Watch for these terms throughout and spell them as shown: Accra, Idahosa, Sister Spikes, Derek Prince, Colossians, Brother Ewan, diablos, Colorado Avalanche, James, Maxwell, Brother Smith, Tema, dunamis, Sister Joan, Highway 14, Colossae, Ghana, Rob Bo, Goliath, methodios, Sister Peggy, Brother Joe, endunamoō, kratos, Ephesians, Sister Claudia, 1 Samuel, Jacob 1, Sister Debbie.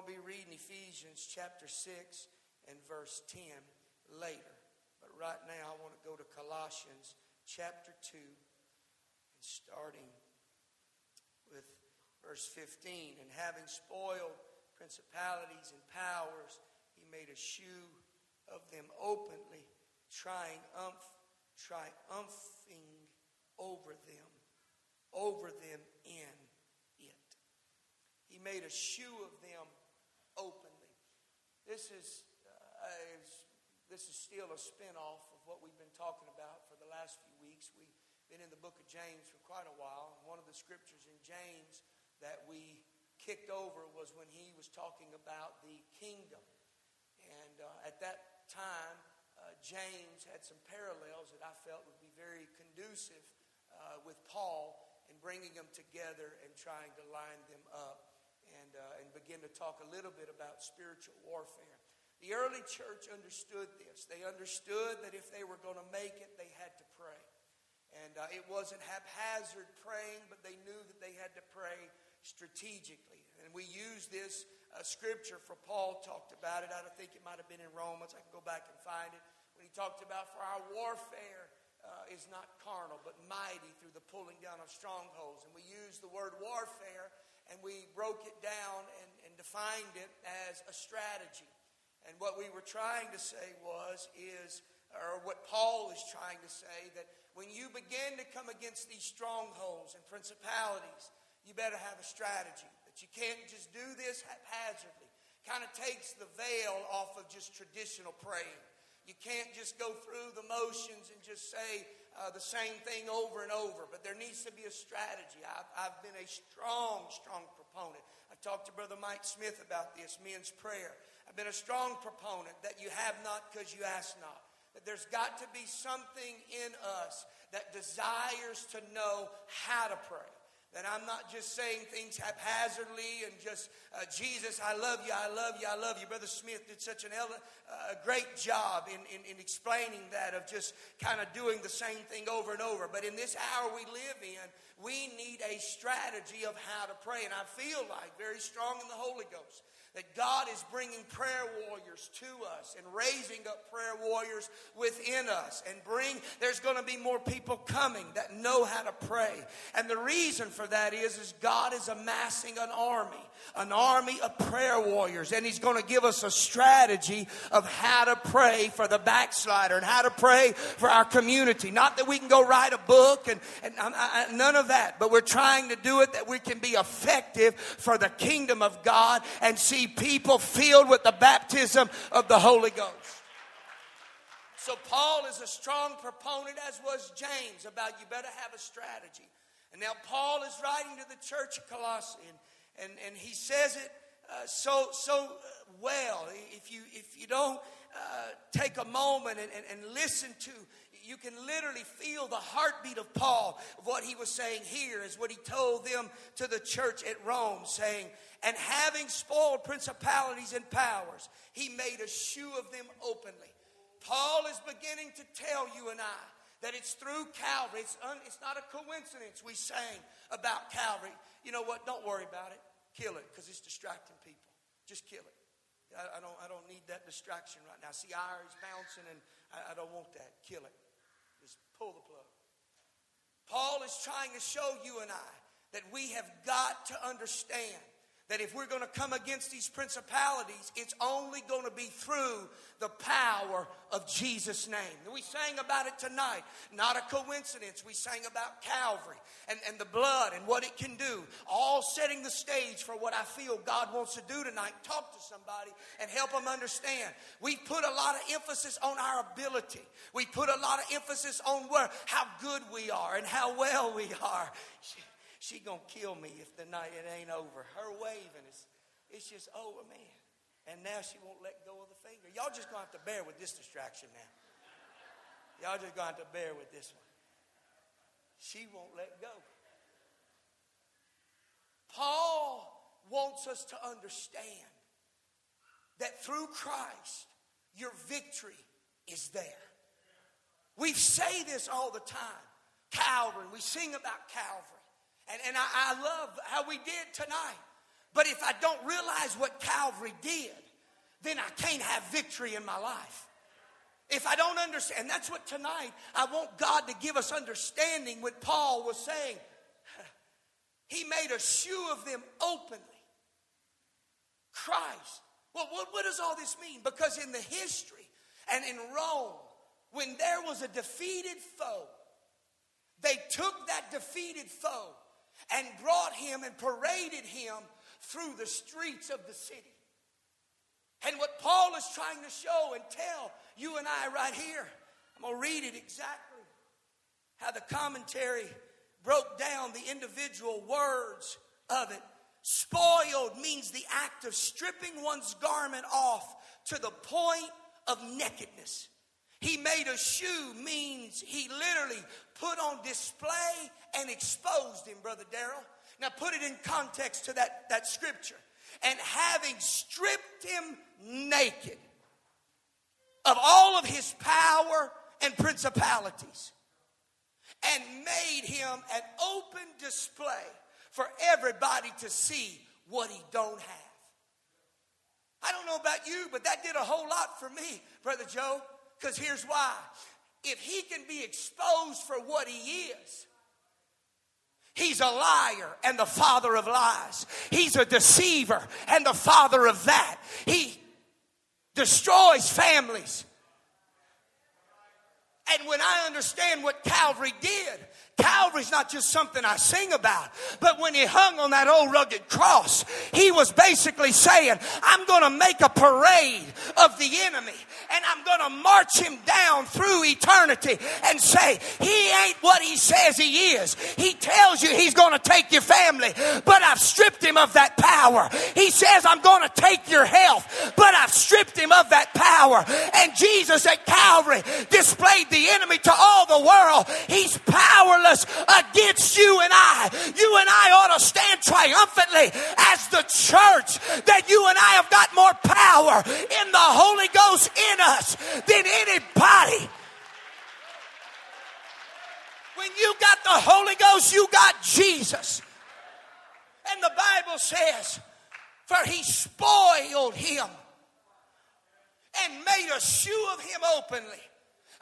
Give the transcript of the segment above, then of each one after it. going to be reading Ephesians chapter 6 and verse 10 later. But right now, I want to go to Colossians chapter 2, and starting with verse 15. And having spoiled principalities and powers, he made a shoe of them openly, triumphing over them in it. He made a shoe of them openly. This is still a spin-off of what we've been talking about for the last few weeks. We've been in the book of James for quite a while. One of the scriptures in James that we kicked over was when he was talking about the kingdom. And at that time, James had some parallels that I felt would be very conducive with Paul and bringing them together and trying to line them up and begin to talk a little bit about spiritual warfare. The early church understood this. They understood that if they were going to make it, they had to pray. And it wasn't haphazard praying, but they knew that they had to pray strategically. And we use this scripture for Paul talked about it. I think it might have been in Romans. I can go back and find it. When he talked about for our warfare is not carnal, but mighty through the pulling down of strongholds. And we used the word warfare, and we broke it down and defined it as a strategy. And what we were trying to say what Paul is trying to say, that when you begin to come against these strongholds and principalities, you better have a strategy. That you can't just do this haphazardly. Kind of takes the veil off of just traditional praying. You can't just go through the motions and just say the same thing over and over. But there needs to be a strategy. I've been a strong proponent. I talked to Brother Mike Smith about this, men's prayer. I've been a strong proponent that you have not because you ask not. That there's got to be something in us that desires to know how to pray. That I'm not just saying things haphazardly and just, Jesus, I love you, I love you, I love you. Brother Smith did such a great job in explaining that, of just kind of doing the same thing over and over. But in this hour we live in, we need a strategy of how to pray. And I feel like very strong in the Holy Ghost that God is bringing prayer warriors to us and raising up prayer warriors within us. There's going to be more people coming that know how to pray. And the reason for that is God is amassing an army of prayer warriors, and he's going to give us a strategy of how to pray for the backslider and how to pray for our community. Not that we can go write a book and none of that, but we're trying to do it that we can be effective for the kingdom of God and see people filled with the baptism of the Holy Ghost. So Paul is a strong proponent, as was James, about you better have a strategy. And now Paul is writing to the church of Colossae, and he says it so well. If you don't take a moment and listen to, you can literally feel the heartbeat of Paul. Of what he was saying here is what he told them to the church at Rome, saying, and having spoiled principalities and powers, he made a shoe of them openly. Paul is beginning to tell you and I that it's through Calvary. It's not a coincidence we sang about Calvary. You know what? Don't worry about it. Kill it, because it's distracting people. Just kill it. I don't need that distraction right now. I see iris bouncing, and I don't want that. Kill it. Just pull the plug. Paul is trying to show you and I that we have got to understand that if we're going to come against these principalities, it's only going to be through the power of Jesus' name. We sang about it tonight. Not a coincidence. We sang about Calvary and the blood and what it can do. All setting the stage for what I feel God wants to do tonight. Talk to somebody and help them understand. We put a lot of emphasis on our ability. We put a lot of emphasis on how good we are and how well we are. She gonna kill me if the night it ain't over. Her waving it's just over, man. And now she won't let go of the finger. Y'all just gonna have to bear with this distraction now. Y'all just gonna have to bear with this one. She won't let go. Paul wants us to understand that through Christ, your victory is there. We say this all the time. Calvary, we sing about Calvary. And I love how we did tonight. But if I don't realize what Calvary did, then I can't have victory in my life. If I don't understand, and that's what tonight, I want God to give us understanding what Paul was saying. He made a shoe of them openly. Christ. Well, what does all this mean? Because in the history and in Rome, when there was a defeated foe, they took that defeated foe and brought him and paraded him through the streets of the city. And what Paul is trying to show and tell you and I right here, I'm going to read it exactly, how the commentary broke down the individual words of it. Spoiled means the act of stripping one's garment off to the point of nakedness. He made a shoe means he literally put on display and exposed him, Brother Darrell. Now put it in context to that scripture. And having stripped him naked of all of his power and principalities, and made him an open display for everybody to see what he don't have. I don't know about you, but that did a whole lot for me, Brother Joe. Because here's why. If he can be exposed for what he is, he's a liar and the father of lies. He's a deceiver and the father of that. He destroys families. And when I understand what Calvary did, Calvary's not just something I sing about, but when he hung on that old rugged cross, he was basically saying, I'm going to make a parade of the enemy, and I'm going to march him down through eternity and say, he ain't what he says he is. He tells you he's going to take your family, but I've stripped him of that power. He says, I'm going to take your health, but I've stripped him of that power. And Jesus at Calvary displayed the enemy to all the world. He's powerless against you and I. You and I ought to stand triumphantly as the church that you and I have got more power in the Holy Ghost in us than anybody. When you got the Holy Ghost, you got Jesus. And the Bible says, for he spoiled him and made a shoe of him openly.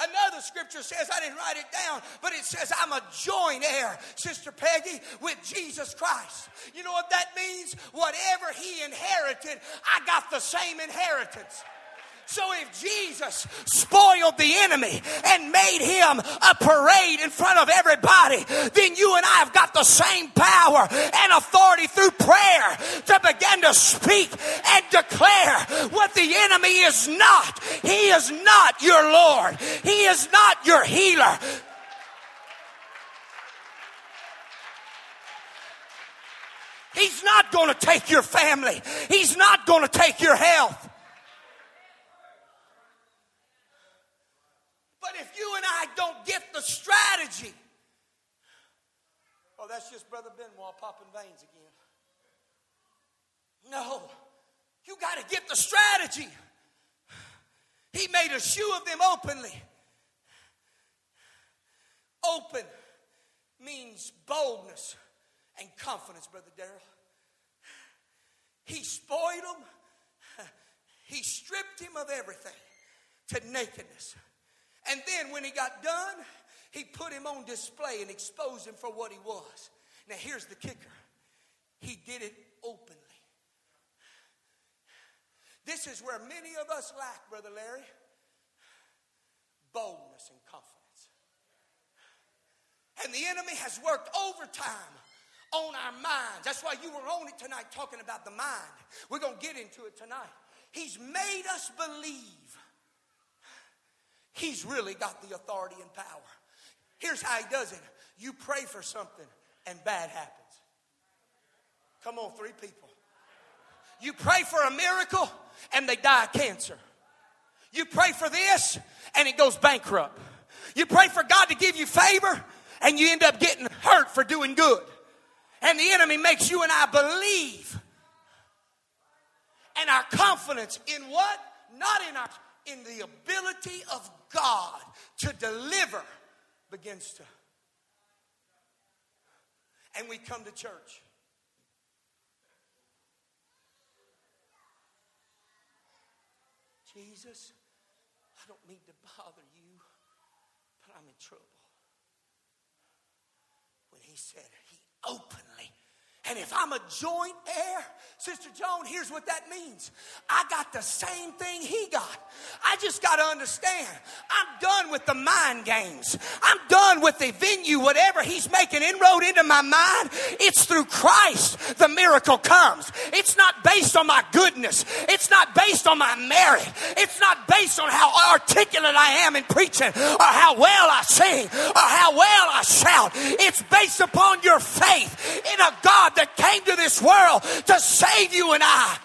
Another scripture says, I didn't write it down, but it says, I'm a joint heir, Sister Peggy, with Jesus Christ. You know what that means? Whatever he inherited, I got the same inheritance. So if Jesus spoiled the enemy and made him a parade in front of everybody, then you and I have got the same power and authority through prayer to begin to speak and declare what the enemy is not. He is not your Lord. He is not your healer. He's not going to take your family. He's not going to take your health. But if you and I don't get the strategy, oh, that's just Brother Benoit popping veins again. No, you got to get the strategy. He made a shoe of them openly. Open means boldness and confidence, Brother Darrell. He spoiled him. He stripped him of everything to nakedness. And then when he got done, he put him on display and exposed him for what he was. Now here's the kicker. He did it openly. This is where many of us lack, Brother Larry. Boldness and confidence. And the enemy has worked overtime on our minds. That's why you were on it tonight talking about the mind. We're going to get into it tonight. He's made us believe he's really got the authority and power. Here's how he does it. You pray for something and bad happens. Come on, three people. You pray for a miracle and they die of cancer. You pray for this and it goes bankrupt. You pray for God to give you favor and you end up getting hurt for doing good. And the enemy makes you and I believe. And our confidence in what? Not in our... in the ability of God to deliver begins to. And we come to church. Jesus, I don't mean to bother you, but I'm in trouble. When he said, he openly, and if I'm a joint heir, Sister Joan, here's what that means. I got the same thing he got. I just got to understand. I'm done with the mind games. I'm done with the venue, whatever he's making inroad into my mind. It's through Christ the miracle comes. It's not based on my goodness. It's not based on my merit. It's not based on how articulate I am in preaching or how well I sing or how well I shout. It's based upon your faith in a God that came to this world to save you and I.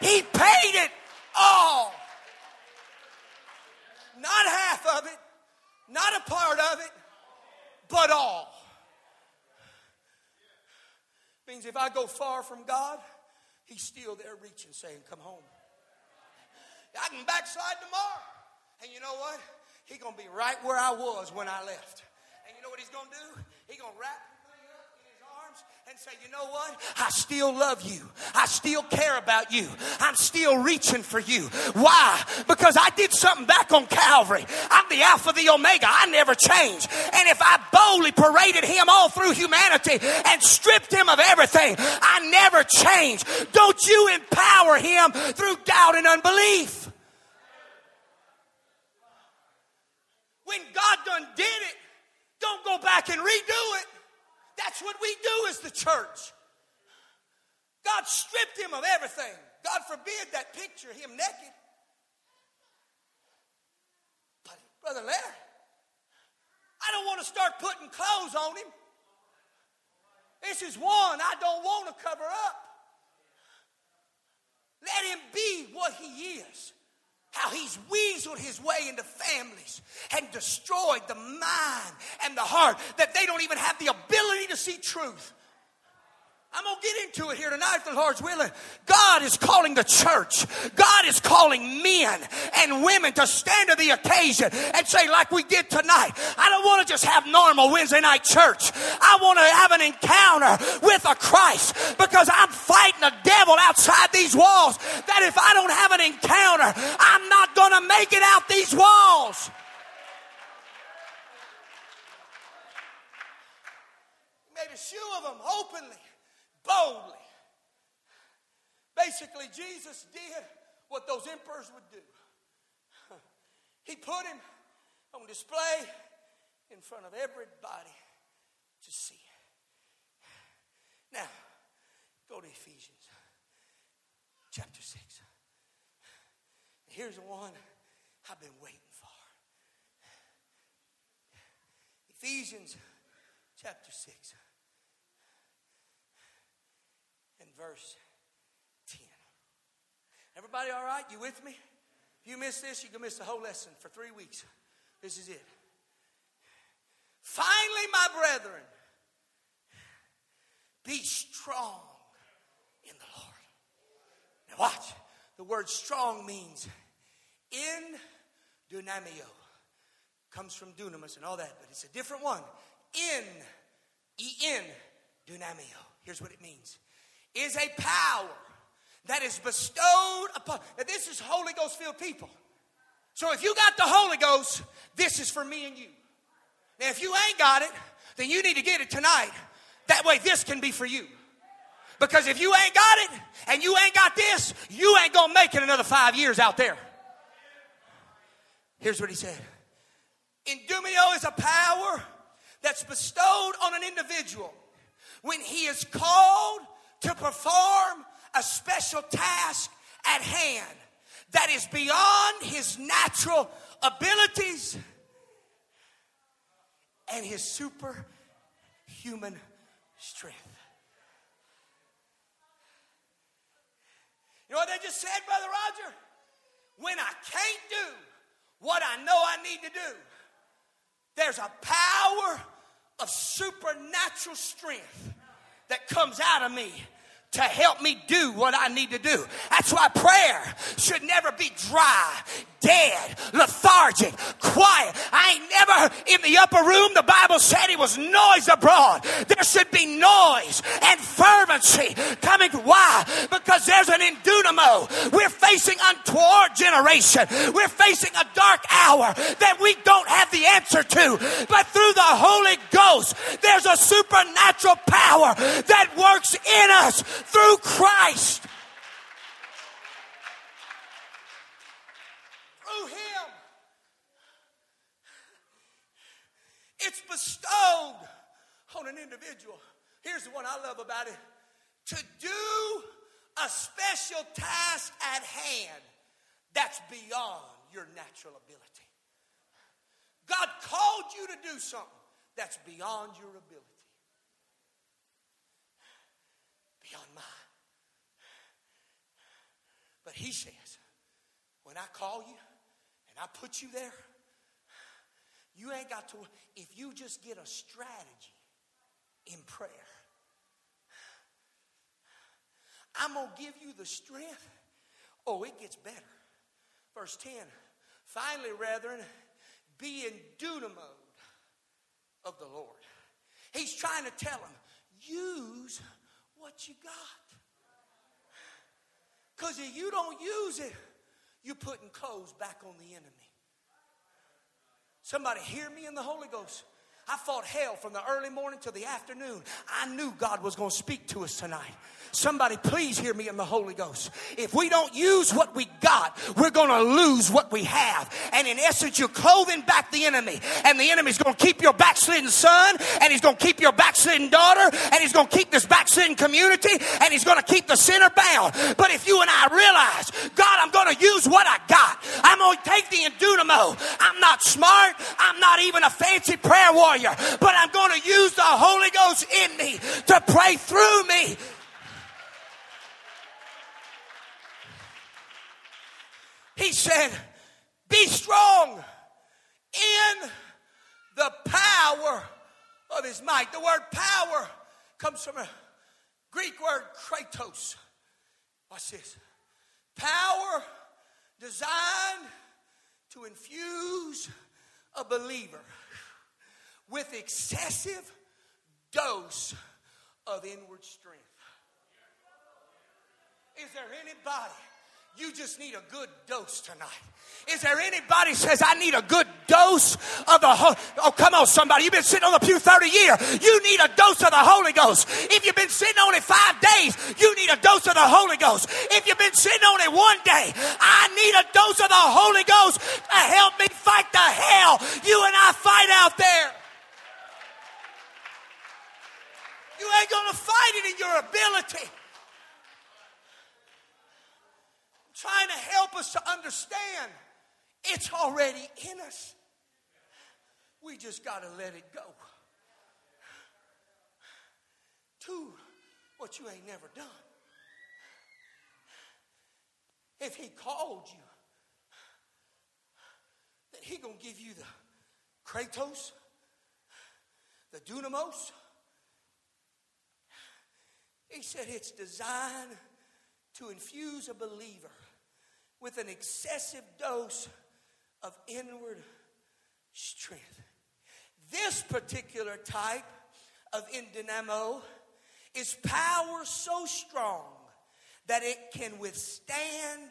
He paid it all. Not half of it, not a part of it, but all. Means if I go far from God, he's still there reaching, saying, come home. I can backslide tomorrow. And you know what? He's going to be right where I was when I left. And you know what he's going to do? He's going to wrap me and say, you know what? I still love you. I still care about you. I'm still reaching for you. Why? Because I did something back on Calvary. I'm the Alpha, the Omega. I never change. And if I boldly paraded him all through humanity and stripped him of everything, I never change. Don't you empower him through doubt and unbelief. When God done did it, don't go back and redo it. That's what we do as the church. God stripped him of everything. God forbid that picture, him naked. But Brother Larry, I don't want to start putting clothes on him. This is one I don't want to cover up. Let him be what he is. How he's weaseled his way into families and destroyed the mind and the heart that they don't even have the ability to see truth. I'm going to get into it here tonight if the Lord's willing. God is calling the church. God is calling men and women to stand to the occasion and say, like we did tonight, I don't want to just have normal Wednesday night church. I want to have an encounter with a Christ, because I'm fighting a devil outside these walls that if I don't have an encounter, I'm not going to make it out these walls. He made a shoe of them openly. Boldly. Basically, Jesus did what those emperors would do. He put him on display in front of everybody to see. Now, go to Ephesians chapter 6. Here's the one I've been waiting for. Ephesians chapter 6. Verse 10. Everybody all right? You with me? If you miss this, you can miss the whole lesson for 3 weeks. This is it. Finally, my brethren, be strong in the Lord. Now watch. The word strong means endunamoō. Comes from dunamis and all that, but it's a different one. En dunamoō. Here's what it means. Is a power that is bestowed upon. Now, this is Holy Ghost-filled people. So if you got the Holy Ghost, this is for me and you. Now, if you ain't got it, then you need to get it tonight. That way, this can be for you. Because if you ain't got it and you ain't got this, you ain't going to make it another 5 years out there. Here's what he said. Endunamoō is a power that's bestowed on an individual when he is called to perform a special task at hand that is beyond his natural abilities and his superhuman strength. You know what they just said, Brother Roger? When I can't do what I know I need to do, there's a power of supernatural strength that comes out of me to help me do what I need to do. That's why prayer should never be dry, dead, lethargic, quiet. I ain't never in the upper room. The Bible said it was noise abroad. There should be noise and fervency coming. Why? Because there's an endunamoō. We're facing untoward generation. We're facing a dark hour that we don't have the answer to. But through the Holy Ghost, there's a supernatural power that works in us through Christ. Through Him. It's bestowed on an individual. Here's the one I love about it. To do a special task at hand that's beyond your natural ability. God called you to do something that's beyond your ability. Beyond mine. But He says, when I call you and I put you there, you ain't got to, if you just get a strategy in prayer, I'm going to give you the strength. Oh, it gets better. Verse 10, finally, brethren, be endunamoō of the Lord. He's trying to tell them, use what you got. Because if you don't use it, you're putting clothes back on the enemy. Somebody hear me in the Holy Ghost. I fought hell from the early morning to the afternoon. I knew God was going to speak to us tonight. Somebody please hear me in the Holy Ghost. If we don't use what we got, we're going to lose what we have. And in essence, you're clothing back the enemy. And the enemy's going to keep your backslidden son. And he's going to keep your backslidden daughter. And he's going to keep this backslidden community. And he's going to keep the sinner bound. But if you and I realize, God, I'm going to use what I got. I'm going to take the endunamoō. I'm not smart. I'm not even a fancy prayer warrior. But I'm going to use the Holy Ghost in me to pray through me. He said, be strong in the power of His might. The word power comes from a Greek word kratos. Watch this. Power designed to infuse a believer with excessive dose of inward strength. Is there anybody? You just need a good dose tonight. Is there anybody says, I need a good dose of the Holy Ghost? Oh, come on, somebody. You've been sitting on the pew 30 years. You need a dose of the Holy Ghost. If you've been sitting on it 5 days, you need a dose of the Holy Ghost. If you've been sitting on it one day, I need a dose of the Holy Ghost to help me fight the hell you and I fight out there. You ain't going to fight it in your ability. I'm trying to help us to understand it's already in us. We just got to let it go. Do what you ain't never done. If He called you, then He going to give you the kratos, the dunamos. He said it's designed to infuse a believer with an excessive dose of inward strength. This particular type of endunamoō is power so strong that it can withstand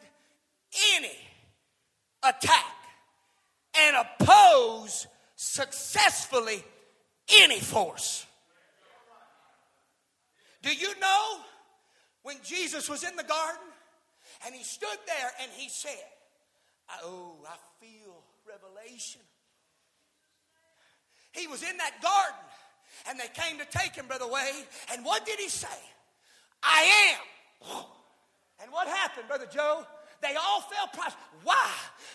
any attack and oppose successfully any force. Do you know when Jesus was in the garden and He stood there and He said, oh, I feel revelation. He was in that garden and they came to take Him, Brother Wade. And what did He say? I am. And what happened, Brother Joe? They all fell prostrate. Why?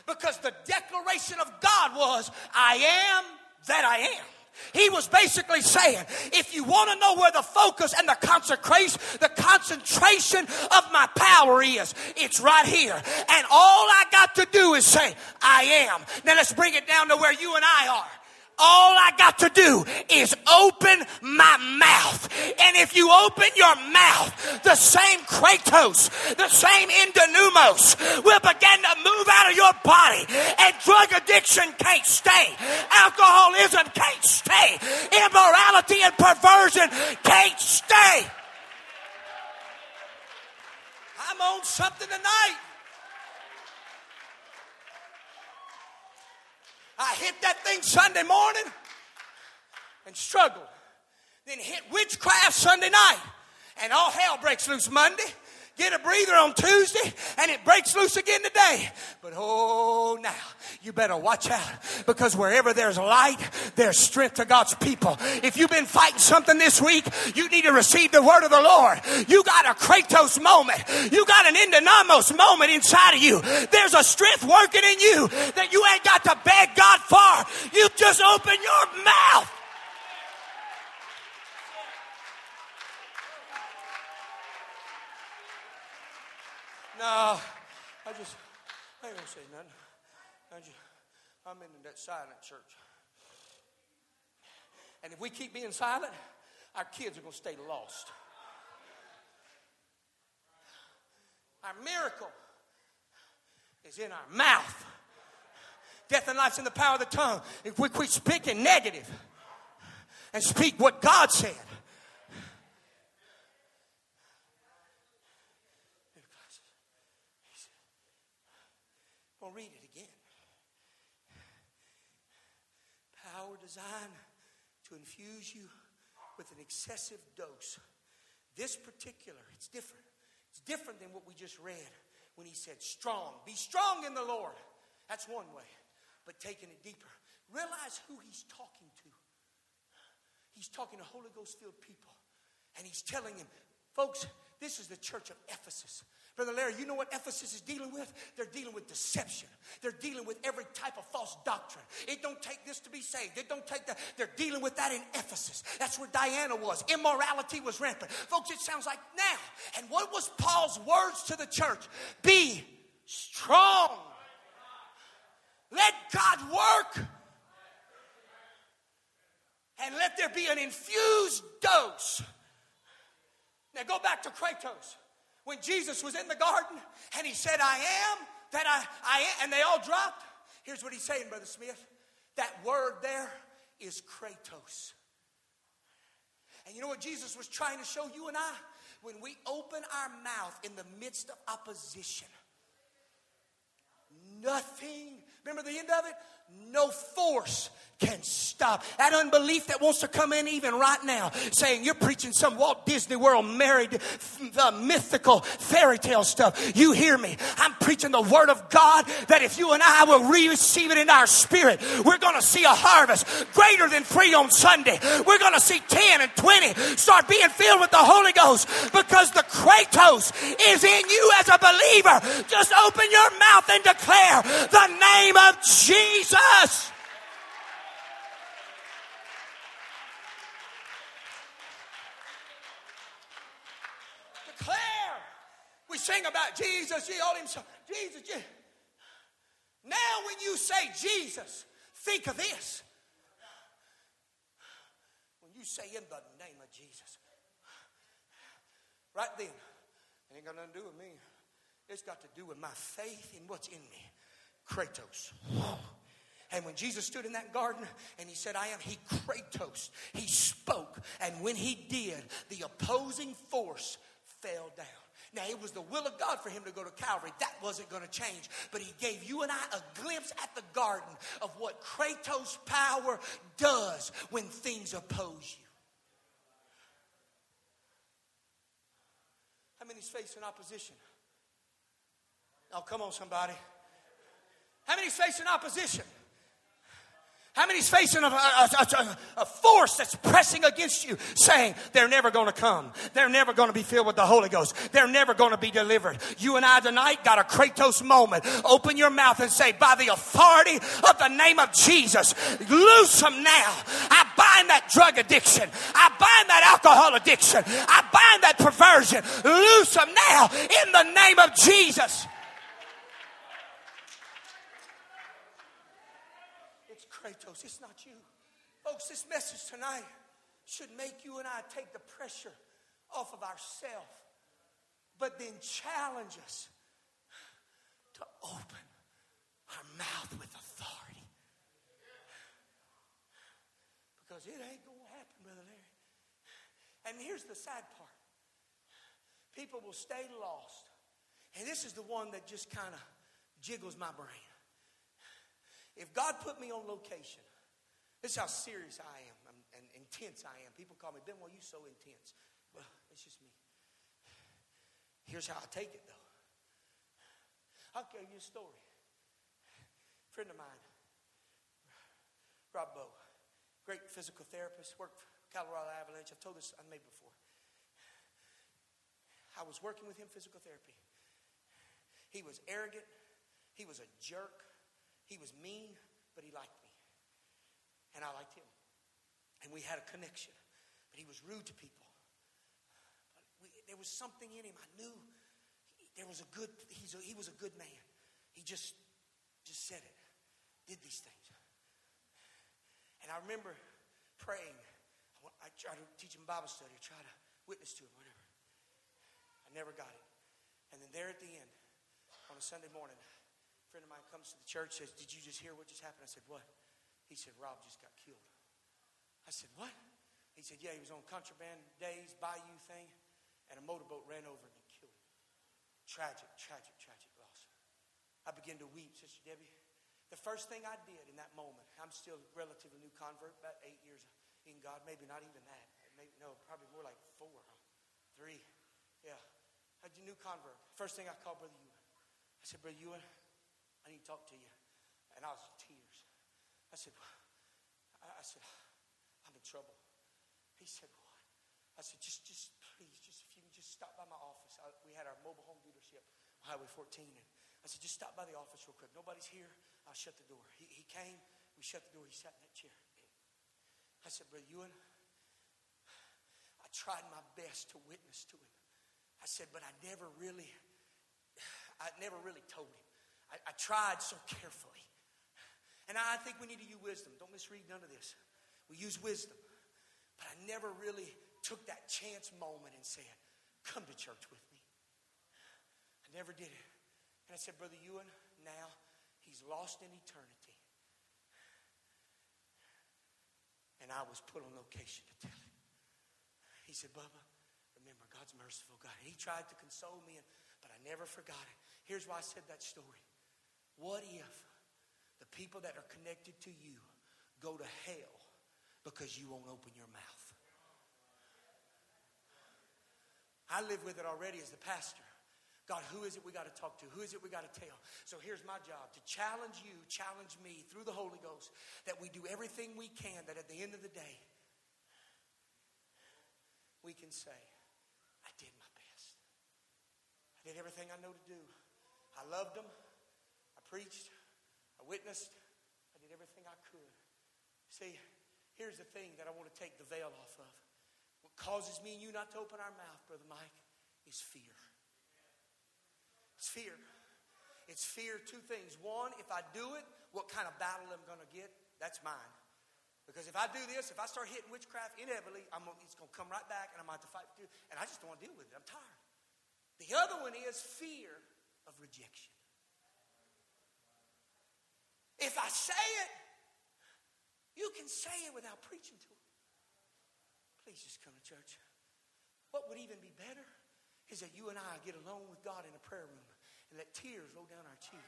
Because the declaration of God was, I am that I am. He was basically saying, if you want to know where the focus and the concentration of my power is, it's right here. And all I got to do is say, I am. Now let's bring it down to where you and I are. all I got to do is open my mouth. And if you open your mouth, the same kratos, the same endunamoō will begin to move out of your body. And drug addiction can't stay. Alcoholism can't stay. Immorality and perversion can't stay. I'm on something tonight. I hit that thing Sunday morning and struggled. Then hit witchcraft Sunday night. And all hell breaks loose Monday. Get a breather on Tuesday, and it breaks loose again today. But oh, now, you better watch out, because wherever there's light, there's strength to God's people. If you've been fighting something this week, you need to receive the word of the Lord. You got a kratos moment. You got an endunamoō moment inside of you. There's a strength working in you that you ain't got to beg God for. You just open your mouth. No, I ain't gonna say nothing. I'm in that silent church. And if we keep being silent, our kids are gonna stay lost. Our miracle is in our mouth. Death and life's in the power of the tongue. If we quit speaking negative and speak what God said. Read it again. Power designed to infuse you with an excessive dose. This particular, it's different. It's different than what we just read when he said strong. Be strong in the Lord. That's one way. But taking it deeper. Realize who he's talking to. He's talking to Holy Ghost-filled people. And he's telling them, folks, this is the church of Ephesus. Brother Larry, you know what Ephesus is dealing with? They're dealing with deception. They're dealing with every type of false doctrine. It don't take this to be saved. It don't take that. They're dealing with that in Ephesus. That's where Diana was. Immorality was rampant. Folks, it sounds like now. And what was Paul's words to the church? Be strong. Let God work. And let there be an infused dose. Now go back to kratos. When Jesus was in the garden and he said, I am that I am, and they all dropped. Here's what he's saying, Brother Smith. That word there is kratos. And you know what Jesus was trying to show you and I? When we open our mouth in the midst of opposition, nothing, remember the end of it? No force can stop. That unbelief that wants to come in even right now, saying you're preaching some Walt Disney World married mythical fairy tale stuff. You hear me? I'm preaching the word of God that if you and I will receive it in our spirit, we're going to see a harvest greater than 3 on Sunday. We're going to see 10 and 20 start being filled with the Holy Ghost because the kratos is in you as a believer. Just open your mouth and declare the name of Jesus. Declare. We sing about Jesus, ye all himself. Jesus, ye. Now when you say Jesus, think of this. When you say in the name of Jesus, right then, it ain't got nothing to do with me. It's got to do with my faith in what's in me. Kratos. And when Jesus stood in that garden and he said, I am, he kratos. He spoke. And when he did, the opposing force fell down. Now, it was the will of God for him to go to Calvary. That wasn't going to change. But he gave you and I a glimpse at the garden of what kratos power does when things oppose you. How many's facing opposition? Oh, come on, somebody. How many's facing opposition? How many's facing a force that's pressing against you saying they're never going to come. They're never going to be filled with the Holy Ghost. They're never going to be delivered. You and I tonight got a kratos moment. Open your mouth and say, by the authority of the name of Jesus, loose them now. I bind that drug addiction. I bind that alcohol addiction. I bind that perversion. Loose them now in the name of Jesus. Kratos, it's not you. Folks, this message tonight should make you and I take the pressure off of ourselves, but then challenge us to open our mouth with authority. Because it ain't going to happen, Brother Larry. And here's the sad part. People will stay lost. And this is the one that just kind of jiggles my brain. If God put me on location, this is how serious I am and intense I am. People call me, Benoit, you so intense. Well, it's just me. Here's how I take it, though. I'll tell you a story. A friend of mine, Rob Bo, great physical therapist, worked for Colorado Avalanche. I've told this I made before. I was working with him physical therapy. He was arrogant. He was a jerk. He was mean, but he liked me. And I liked him. And we had a connection. But he was rude to people. But there was something in him. I knew he was a good man. He just said it. Did these things. And I remember praying. I tried to teach him Bible study. I tried to witness to him, whatever. I never got it. And then there at the end, on a Sunday morning, a friend of mine comes to the church and says, did you just hear what just happened? I said, what? He said, Rob just got killed. I said, what? He said, yeah, he was on contraband days, bayou thing, and a motorboat ran over and killed him. Tragic, tragic, tragic loss. I began to weep, Sister Debbie. The first thing I did in that moment, I'm still a relatively new convert, about 8 years in God, maybe not even that. Maybe, no, probably more like 4, 3. Yeah. I was a new convert. First thing I called Brother Ewan. I said, Brother Ewan, I need to talk to you. And I was in tears. I said, I'm in trouble. He said, what? I said, just please, if you can just stop by my office. We had our mobile home dealership on Highway 14. And I said, just stop by the office real quick. Nobody's here. I'll shut the door. He came. We shut the door. He sat in that chair. I said, Brother Ewan, I tried my best to witness to him. I said, but I never really told him. I tried so carefully. And I think we need to use wisdom. Don't misread none of this. We use wisdom. But I never really took that chance moment and said, come to church with me. I never did it. And I said, Brother Ewan, now he's lost in eternity. And I was put on location to tell him. He said, Bubba, remember, God's merciful God. And he tried to console me, but I never forgot it. Here's why I said that story. What if the people that are connected to you go to hell because you won't open your mouth? I live with it already as the pastor. God, who is it we got to talk to? Who is it we got to tell? So here's my job, to challenge you, challenge me through the Holy Ghost, that we do everything we can, that at the end of the day, we can say, I did my best. I did everything I know to do. I loved them. I preached. I witnessed. I did everything I could. See, here's the thing that I want to take the veil off of. What causes me and you not to open our mouth, Brother Mike, is fear. It's fear. It's fear, two things. One, if I do it, what kind of battle I'm going to get? That's mine. Because if I do this, if I start hitting witchcraft, inevitably, it's going to come right back and I'm going to have to fight through. And I just don't want to deal with it. I'm tired. The other one is fear of rejection. If I say it, you can say it without preaching to it. Please just come to church. What would even be better? Is that you and I get alone with God in a prayer room and let tears roll down our cheek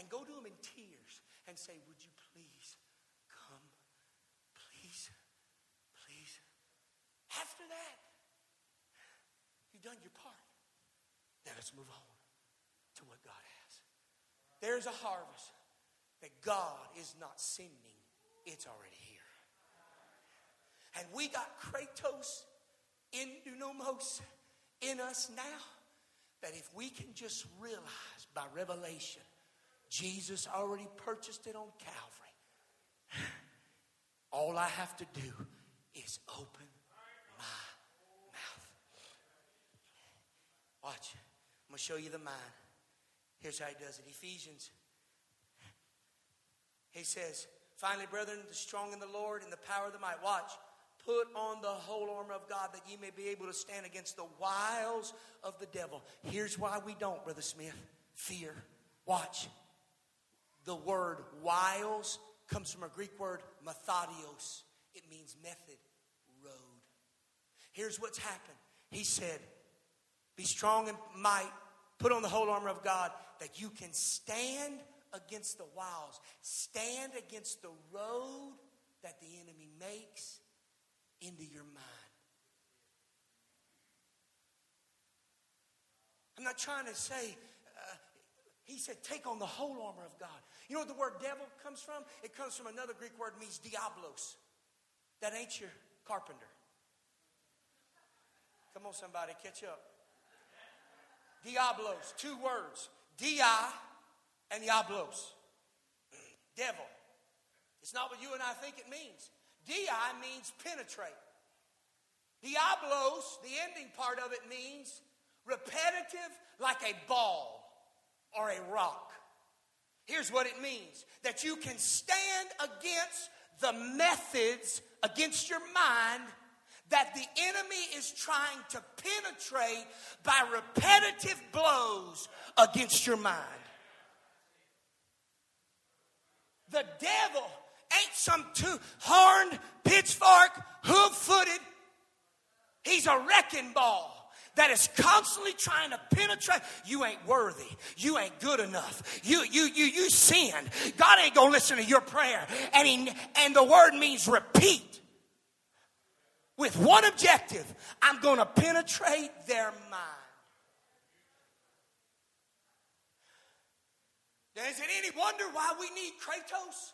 and go to him in tears and say, would you please come? Please, please. After that, you've done your part. Now let's move on to what God has. There's a harvest that God is not sending. It's already here. And we got kratos, endunamoō, in us now, that if we can just realize by revelation, Jesus already purchased it on Calvary. All I have to do is open my mouth. Watch. I'm going to show you the mind. Here's how he does it. Ephesians. He says, Finally, brethren, the strong in the Lord and the power of the might. Watch. Put on the whole armor of God that ye may be able to stand against the wiles of the devil. Here's why we don't, Brother Smith. Fear. Watch. The word wiles comes from a Greek word, methodios. It means method, road. Here's what's happened. He said, be strong in might. Put on the whole armor of God that you can stand against the wiles. Stand against the road that the enemy makes into your mind. I'm not trying to say, he said, take on the whole armor of God. You know what the word devil comes from? It comes from another Greek word, means diablos. That ain't your carpenter. Come on, somebody, catch up. Diablos, two words. Dia and diablos. Devil. It's not what you and I think it means. Dia means penetrate. Diablos, the ending part of it, means repetitive like a ball or a rock. Here's what it means. That you can stand against the methods against your mind that the enemy is trying to penetrate by repetitive blows against your mind. The devil ain't some two-horned, pitchfork, hoof-footed. He's a wrecking ball that is constantly trying to penetrate. You ain't worthy. You ain't good enough. You sinned. God ain't gonna listen to your prayer. And the word means repeat. With one objective, I'm gonna penetrate their mind. Now, is it any wonder why we need Kratos?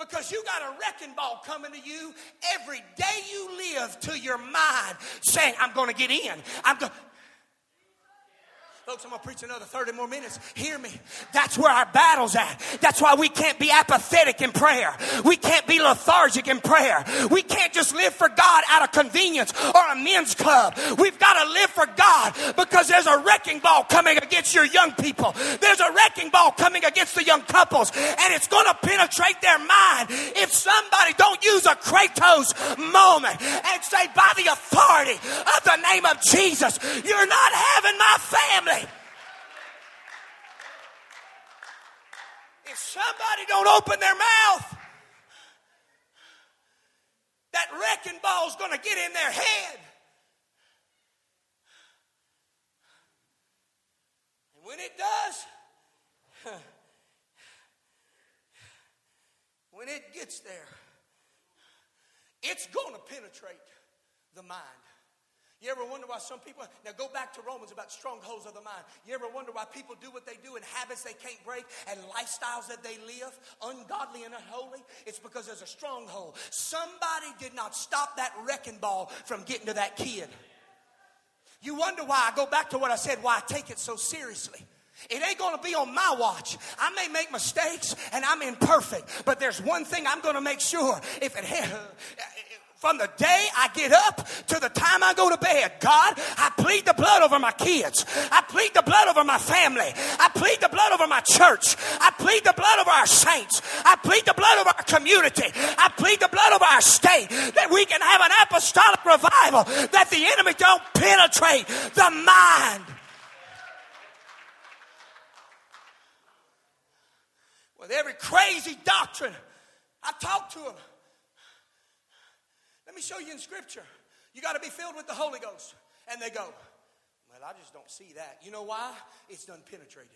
Because you got a wrecking ball coming to you every day you live to your mind saying, I'm going to get in. Folks, I'm going to preach another 30 more minutes. Hear me. That's where our battle's at. That's why we can't be apathetic in prayer. We can't be lethargic in prayer. We can't just live for God out of convenience or a men's club. We've got to live for God because there's a wrecking ball coming against your young people. There's a wrecking ball coming against the young couples, and it's going to penetrate their mind if somebody don't use a Kratos moment and say, by the authority of the name of Jesus, you're not having my family. If somebody don't open their mouth, that wrecking ball's going to get in their head. And when it does, when it gets there, it's going to penetrate the mind. You ever wonder why some people, now go back to Romans about strongholds of the mind. You ever wonder why people do what they do and habits they can't break and lifestyles that they live, ungodly and unholy? It's because there's a stronghold. Somebody did not stop that wrecking ball from getting to that kid. You wonder why, I go back to what I said, why I take it so seriously. It ain't going to be on my watch. I may make mistakes and I'm imperfect, but there's one thing I'm going to make sure. From the day I get up to the time I go to bed, God, I plead the blood over my kids. I plead the blood over my family. I plead the blood over my church. I plead the blood over our saints. I plead the blood over our community. I plead the blood over our state that we can have an apostolic revival that the enemy don't penetrate the mind. With every crazy doctrine, I talk to them. Let me show you in Scripture. You got to be filled with the Holy Ghost. And they go, well, I just don't see that. You know why? It's done penetrated.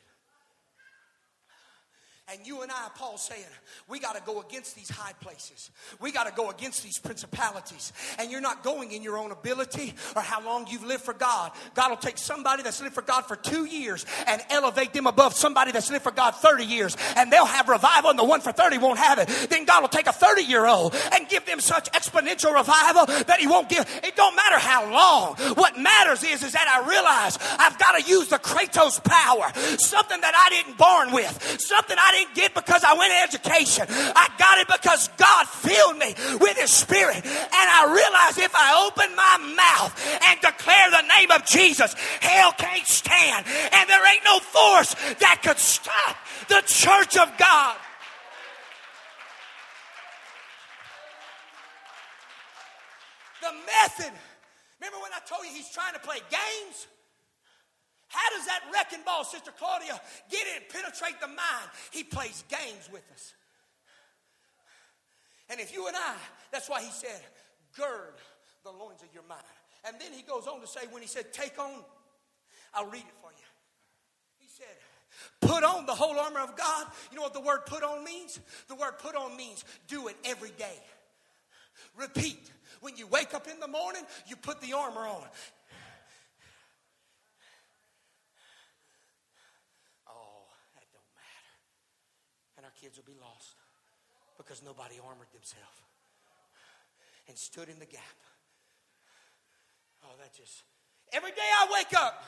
And you and I, Paul's saying, we got to go against these high places. We got to go against these principalities. And you're not going in your own ability or how long you've lived for God. God will take somebody that's lived for God for 2 years and elevate them above somebody that's lived for God 30 years. And they'll have revival and the one for 30 won't have it. Then God will take a 30-year-old and give them such exponential revival that he won't give. It don't matter how long. What matters is that I realize I've got to use the Kratos power. Something that I didn't born with. Something I didn't get because I went to education. I got it because God filled me with his Spirit. And I realized if I open my mouth and declare the name of Jesus, hell can't stand. And there ain't no force that could stop the church of God. the method. Remember when I told you he's trying to play games? How does that wrecking ball, Sister Claudia, get in and penetrate the mind? He plays games with us. And if you and I, that's why he said, gird the loins of your mind. And then he goes on to say, when he said, take on, I'll read it for you. He said, put on the whole armor of God. You know what the word put on means? The word put on means do it every day. Repeat. When you wake up in the morning, you put the armor on. Oh, that don't matter. And our kids will be lost because nobody armored themselves and stood in the gap. Oh, that just, every day I wake up,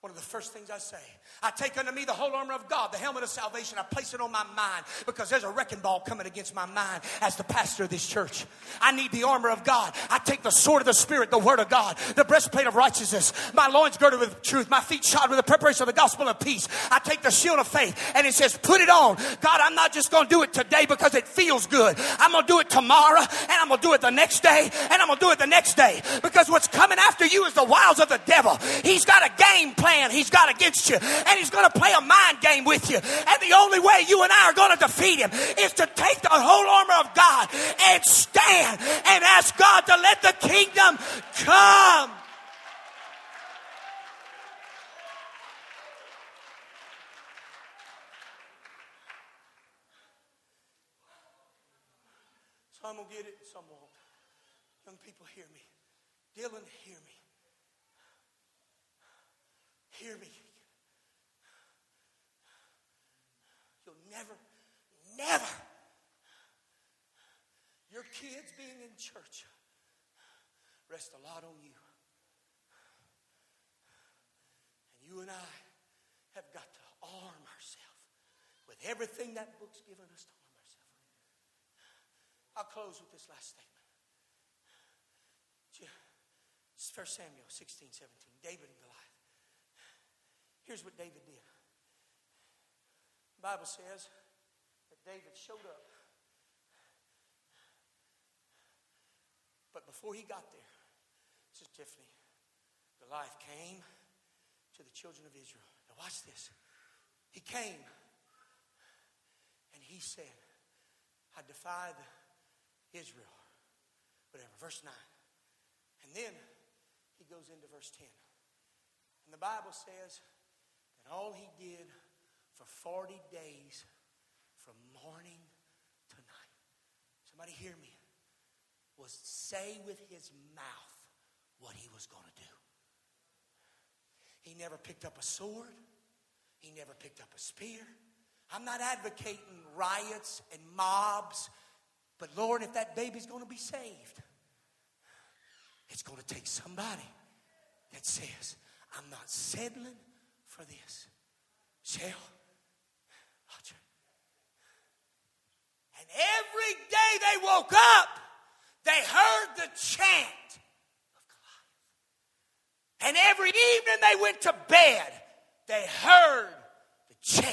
one of the first things I say, I take unto me the whole armor of God, the helmet of salvation. I place it on my mind because there's a wrecking ball coming against my mind as the pastor of this church. I need the armor of God. I take the sword of the Spirit, the word of God, the breastplate of righteousness, my loins girded with truth, my feet shod with the preparation of the gospel of peace. I take the shield of faith, and it says, put it on. God, I'm not just going to do it today because it feels good. I'm going to do it tomorrow, and I'm going to do it the next day, and I'm going to do it the next day. Because what's coming after you is the wiles of the devil. He's got a game plan he's got against you, and he's going to play a mind game with you, and the only way you and I are going to defeat him is to take the whole armor of God and stand and ask God to let the kingdom come. Some will get it and some won't. Young people, hear me. Dylan, hear me. Hear me. You'll never, your kids being in church rest a lot on you. And you and I have got to arm ourselves with everything that book's given us to arm ourselves with. I'll close with this last statement. 1 Samuel 16, 17, David and Goliath. Here's what David did. The Bible says that David showed up. But before he got there, Sister Tiffany, Goliath came to the children of Israel. Now watch this. He came and he said, I defied Israel. Whatever, verse 9. And then he goes into verse 10. And the Bible says, and all he did for 40 days from morning to night, somebody hear me, was say with his mouth what he was going to do. He never picked up a sword. He never picked up a spear. I'm not advocating riots and mobs, but Lord, if that baby's going to be saved, it's going to take somebody that says, I'm not settling for this. Shell, Roger. And every day they woke up, they heard the chant of Goliath. And every evening they went to bed, they heard the chant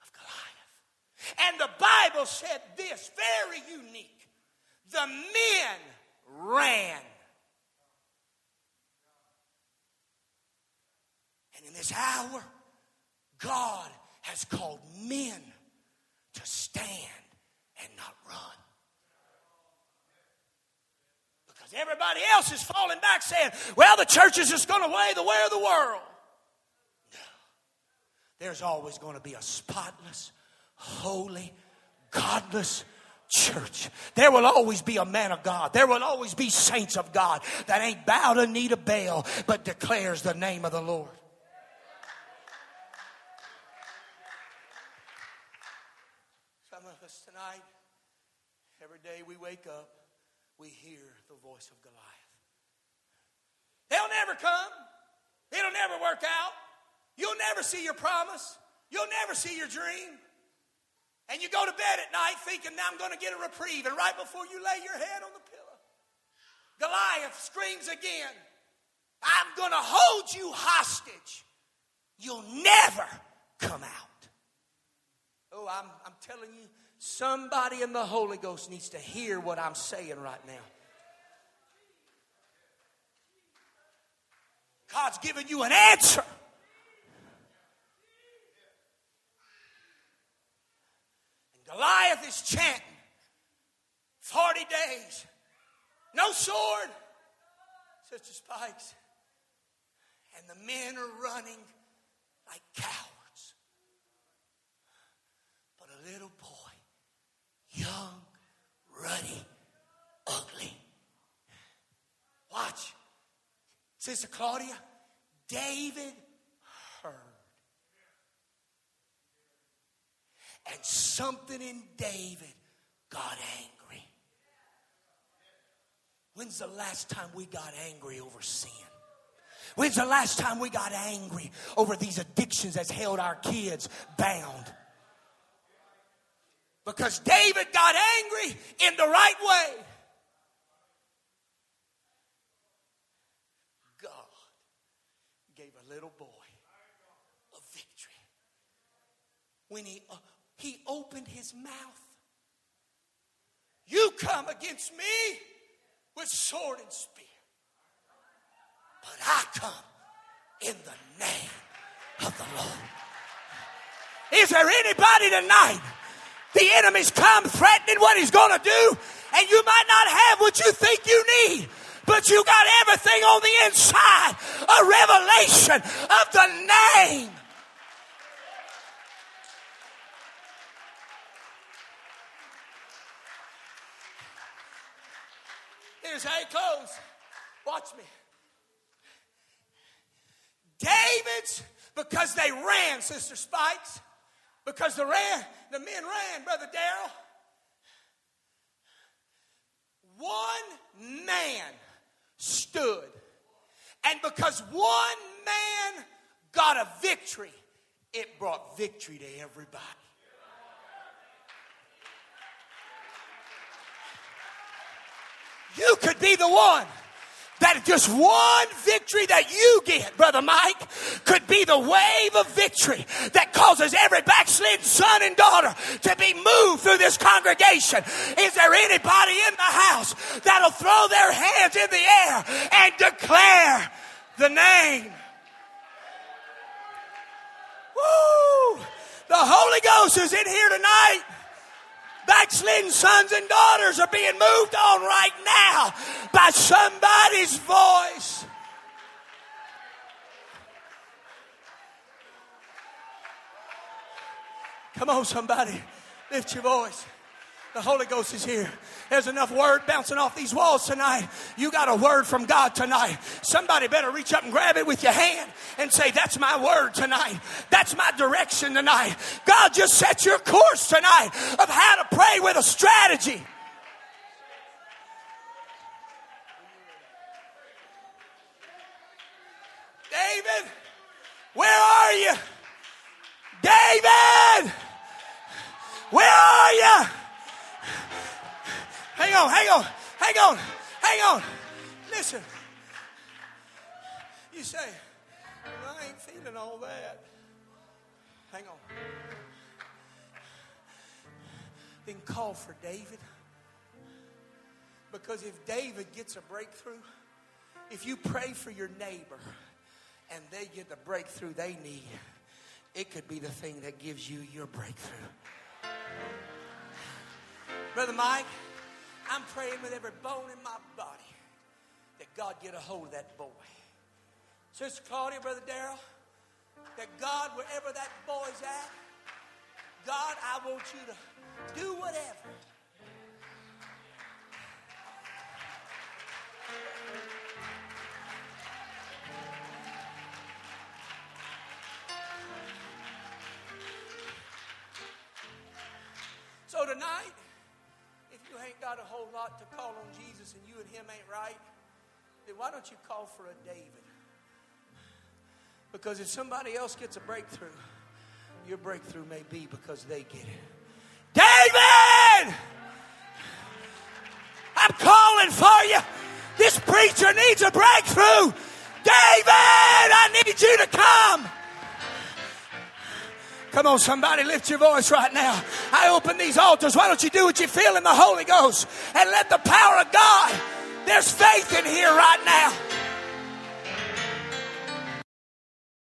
of Goliath. And the Bible said this, very unique. The men ran. And in this hour, God has called men to stand and not run. Because everybody else is falling back saying, well, the church is just going to weigh the way of the world. No. There's always going to be a spotless, holy, godless church. There will always be a man of God. There will always be saints of God that ain't bowed a knee to Baal, but declares the name of the Lord. Us tonight, every day we wake up, we hear the voice of Goliath. They'll never come. It'll never work out. You'll never see your promise. You'll never see your dream. And you go to bed at night thinking, now I'm going to get a reprieve. And right before you lay your head on the pillow, Goliath screams again, I'm going to hold you hostage. You'll never come out. Oh, I'm telling you, somebody in the Holy Ghost needs to hear what I'm saying right now. God's given you an answer. And Goliath is chanting 40 days. No sword, Sister Spikes. And the men are running like cowards. But a little boy, young, ruddy, ugly. Watch. Sister Claudia, David heard. And something in David got angry. When's the last time we got angry over sin? When's the last time we got angry over these addictions that's held our kids bound? Because David got angry in the right way. God gave a little boy a victory. When he opened his mouth. You come against me with sword and spear. But I come in the name of the Lord. Is there anybody tonight? The enemy's come threatening what he's going to do. And you might not have what you think you need. But you got everything on the inside. A revelation of the name. Here's how it goes. Watch me. David's, because they ran, Sister Spikes, because the men ran, Brother Darrell. One man stood, and because one man got a victory, it brought victory to everybody. You could be the one. That just one victory that you get, Brother Mike, could be the wave of victory that causes every backslidden son and daughter to be moved through this congregation. Is there anybody in the house that'll throw their hands in the air and declare the name? Woo! The Holy Ghost is in here tonight. Backslidden sons and daughters are being moved on right now by somebody's voice. Come on, somebody. Lift your voice. The Holy Ghost is here. There's enough word bouncing off these walls tonight. You got a word from God tonight. Somebody better reach up and grab it with your hand and say, that's my word tonight. That's my direction tonight. God just set your course tonight of how to pray with a strategy. David, where are you? David, where are you? Hang on. Listen. You say, well, I ain't feeling all that. Hang on. Then call for David. Because if David gets a breakthrough, if you pray for your neighbor and they get the breakthrough they need, it could be the thing that gives you your breakthrough. Brother Mike, I'm praying with every bone in my body that God get a hold of that boy. Sister Claudia, Brother Darrell, that God, wherever that boy's at, God, I want you to do whatever. So tonight, ain't got a whole lot to call on Jesus and you and him ain't right, then why don't you call for a David? Because if somebody else gets a breakthrough, your breakthrough may be because they get it. David! I'm calling for you. This preacher needs a breakthrough. David, I need you to come. Come on, somebody, lift your voice right now. I open these altars. Why don't you do what you feel in the Holy Ghost and let the power of God, there's faith in here right now.